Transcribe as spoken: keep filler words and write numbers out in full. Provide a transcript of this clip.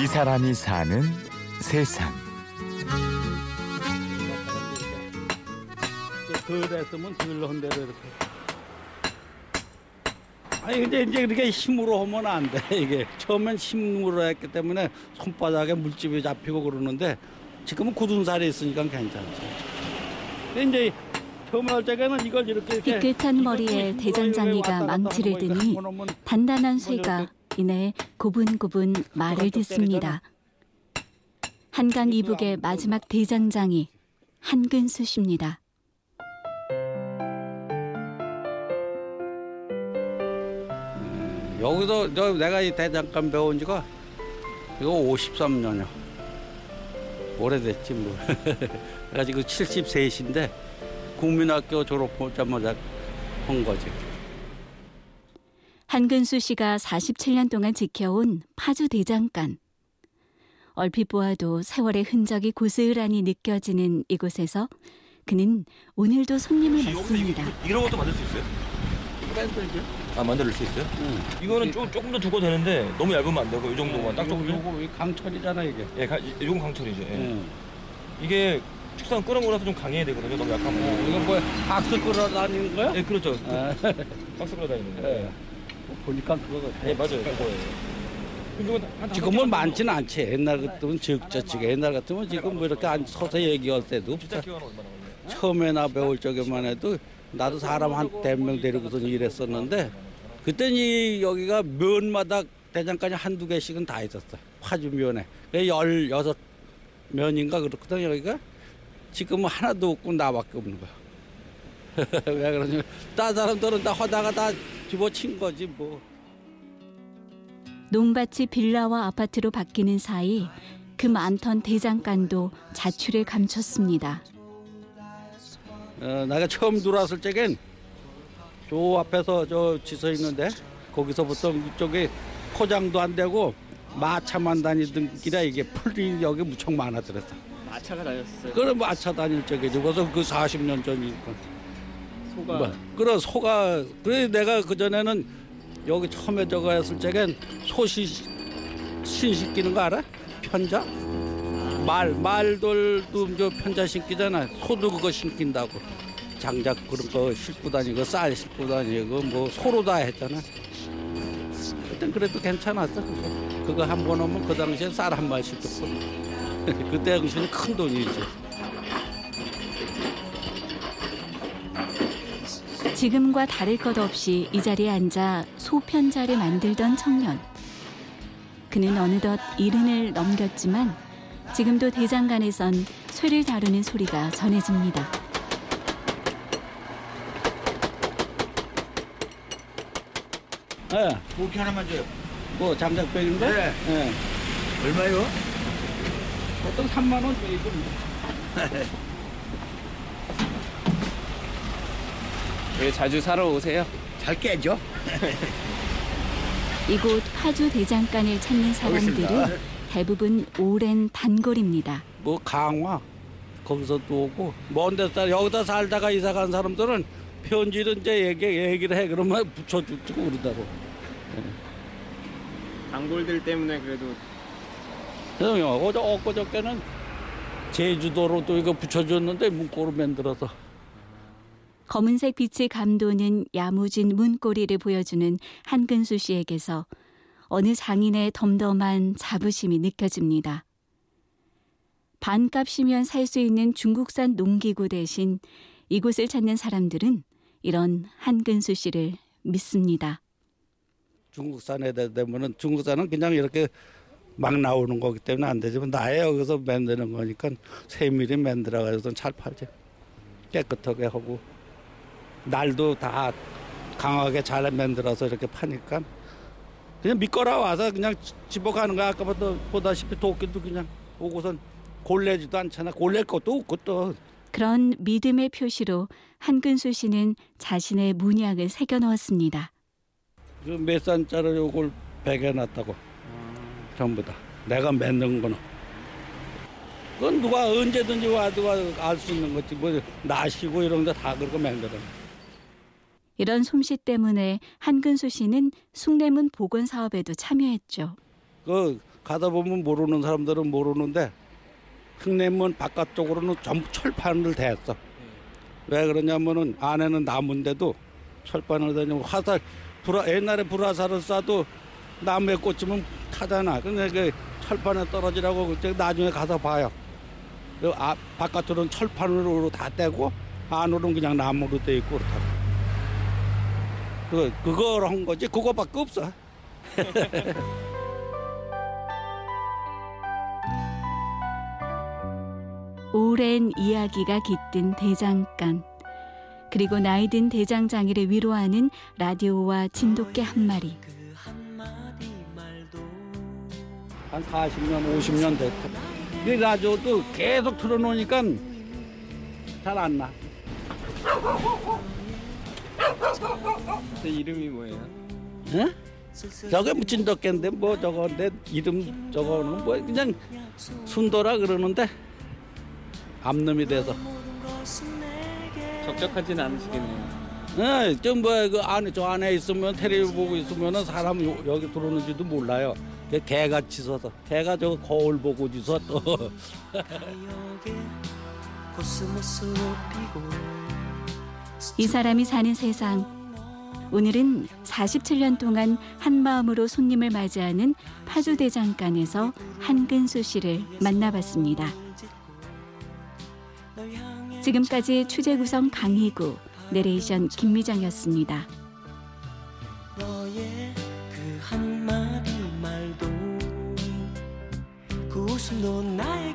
이 사람이 사는 세상. 덜 했으면 덜한 대로 이렇게. 아니 근데 이제 이렇게 힘으로 하면 안 돼. 이게 처음엔 힘으로 했기 때문에 손바닥에 물집이 잡히고 그러는데 지금은 굳은 살이 있으니까 괜찮죠. 근데 이제 처음 할 때는 이걸 이렇게, 이렇게 삐끗한 머리에 대장장이가 망치를 드니 단단한 쇠가 이내 고분고분 말을 듣습니다. 한강 이북의 마지막 대장장이 한근수 씨입니다. 여기도 저 내가 이 대장간 배운 지가 이거 오십삼 년이야. 오래됐지 뭐. 내가 지금 칠십삼인데 국민학교 졸업하자마자 한 거지. 한근수 씨가 사십칠 년 동안 지켜온 파주 대장간. 얼핏 보아도 세월의 흔적이 고스란히 느껴지는 이곳에서 그는 오늘도 손님을 맞습니다. 이런 것도 만들 수 있어요? 아, 만들 수 있어요? 응. 이거는 조, 조금 더 두꺼 되는데 너무 얇으면 안 되고 이 정도만 딱 조금. 이거 강철이잖아 이게. 예, 가, 이, 이건 강철이죠. 예. 응. 이게 축산 끓어고 나서 좀 강해야 되거든요. 너무 약하면. 응. 이건 뭐야? 박스 끌어다니는 거야? 예, 그렇죠. 아. 박스 끌어다니는 거예요. 예. 보니까 그거 같아요. 예, 맞아요. 그거예요. 지금은 많지는 않지. 옛날 같으면 적자치가. 옛날 같으면 지금 뭐 이렇게 안 서서 얘기할 때도 없어. 처음에나 배울 적에만 해도 나도 사람 한 백 명 데리고서 일했었는데 그때는 이 여기가 면마다 대장간이 한두 개씩은 다 있었어. 파주면에. 열여섯 면인가 그렇거든 여기가. 지금은 하나도 없고 나밖에 없는 거야. 왜 그러냐면 다른 사람들은 다 허다가 다 집어친 거지 뭐. 논밭이 빌라와 아파트로 바뀌는 사이 그 많던 대장간도 자취를 감췄습니다. 어, 내가 처음 들어왔을 적엔 저 앞에서 저 지서 있는데 거기서부터 이쪽에 포장도 안 되고 마차만 다니던 길에 이게 풀이 여기 무척 많아들었어. 마차가 다녔어요? 그럼 마차 다닐 적에 죽어서 그 사십 년 전이니까. 소가? 뭐, 그래 소가. 그래 내가 그전에는 여기 처음에 저거 했을 적엔 소시 신시키는 거 알아? 편자? 말, 말들도 저 편자 신기잖아. 소도 그거 신긴다고. 장작 그런 거 싣고 다니고 쌀 싣고 다니고 뭐 소로 다 했잖아. 그땐 그래도 괜찮았어. 그거, 그거 한 번 오면 그 당시엔 쌀 한 마리 싣었고. 그때 당시에는 큰 돈이지. 지금과 다를 것 없이 이 자리에 앉아 소편자를 만들던 청년. 그는 어느덧 일흔을 넘겼지만 지금도 대장간에선 쇠를 다루는 소리가 전해집니다. 네. 고기 하나만 줘요. 뭐 장작백인데? 네. 네. 얼마요? 보통 삼만 원 정도. 왜 자주 사러 오세요? 잘 깨죠. 이곳 파주 대장간을 찾는 사람들은 대부분 오랜 단골입니다. 뭐 강화 거기서 또 오고 먼데 서 여기다 살다가 이사 간 사람들은 편지를 이제 얘기, 얘기를 해. 그러면 붙여주고 그러더라고. 단골들 때문에 그래도. 그럼요. 어저 엊그저께는 제주도로 또 이거 붙여줬는데 문고로 만들어서. 검은색 빛이 감도는 야무진 문고리를 보여주는 한근수 씨에게서 어느 장인의 덤덤한 자부심이 느껴집니다. 반값이면 살 수 있는 중국산 농기구 대신 이곳을 찾는 사람들은 이런 한근수 씨를 믿습니다. 중국산에 되면은 중국산은 그냥 이렇게 막 나오는 거기 때문에 안 되지만 나에 여기서 만드는 거니까 세밀히 만들어가지고 잘 팔지. 깨끗하게 하고 날도 다 강하게 잘 만들어서 이렇게 파니까 그냥 믿거라 와서 그냥 집어가는 거야. 아까부터 보다시피 도끼도 그냥 오고선 골래지도 않잖아. 골랠 것도 없고 또. 그런 믿음의 표시로 한근수 씨는 자신의 문양을 새겨넣었습니다. 그 몇 산짜리 요걸 베겨놨다고. 아. 전부 다. 내가 만든 거는. 그건 누가 언제든지 와도 알 수 있는 거지. 뭐 나시고 이런 데 다 그렇게 만들어. 이런 솜씨 때문에 한근수 씨는 숭례문 복원 사업에도 참여했죠. 그 가다 보면 모르는 사람들은 모르는데 숭례문 바깥쪽으로는 전부 철판을 댔어. 왜 그러냐면은 안에는 나무인데도 철판을 대냐면 화살, 불화, 옛날에 불화살을 쏴도 나무에 꽂히면 타잖아. 근데 그 철판에 떨어지라고 나중에 가서 봐요. 그 아, 바깥으로는 철판으로 다 떼고 안으로는 그냥 나무로 떼 있고 그렇다고. 그, 그걸 한 거지 그거밖에 없어. 오랜 이야기가 깃든 대장간, 그리고 나이든 대장장이를 위로하는 라디오와 진돗개 한 마리. 한 사십 년, 오십 년 됐어. 이 라디오도 계속 틀어놓으니까 잘 안 나. 제 이름이 뭐예요? 응? 저게 진돗개인데 뭐 저거 내 이름 저거는 뭐 그냥 순도라 그러는데 암놈이 돼서 적적하진 않으시겠네요. 네, 좀 뭐 그 안에 저 안에 있으면 텔레비전 보고 있으면은 사람 요, 여기 들어오는지도 몰라요. 개가 짖어서 개가 저 거울 보고 짖어 또. 이 사람이 사는 세상. 오늘은 사십칠 년 동안 한 마음으로 손님을 맞이하는 파주대장간에서 한근수 씨를 만나봤습니다. 지금까지 취재 구성 강희구, 내레이션 김미정이었습니다. 너의 그 한마디 말도 그 웃음도 나의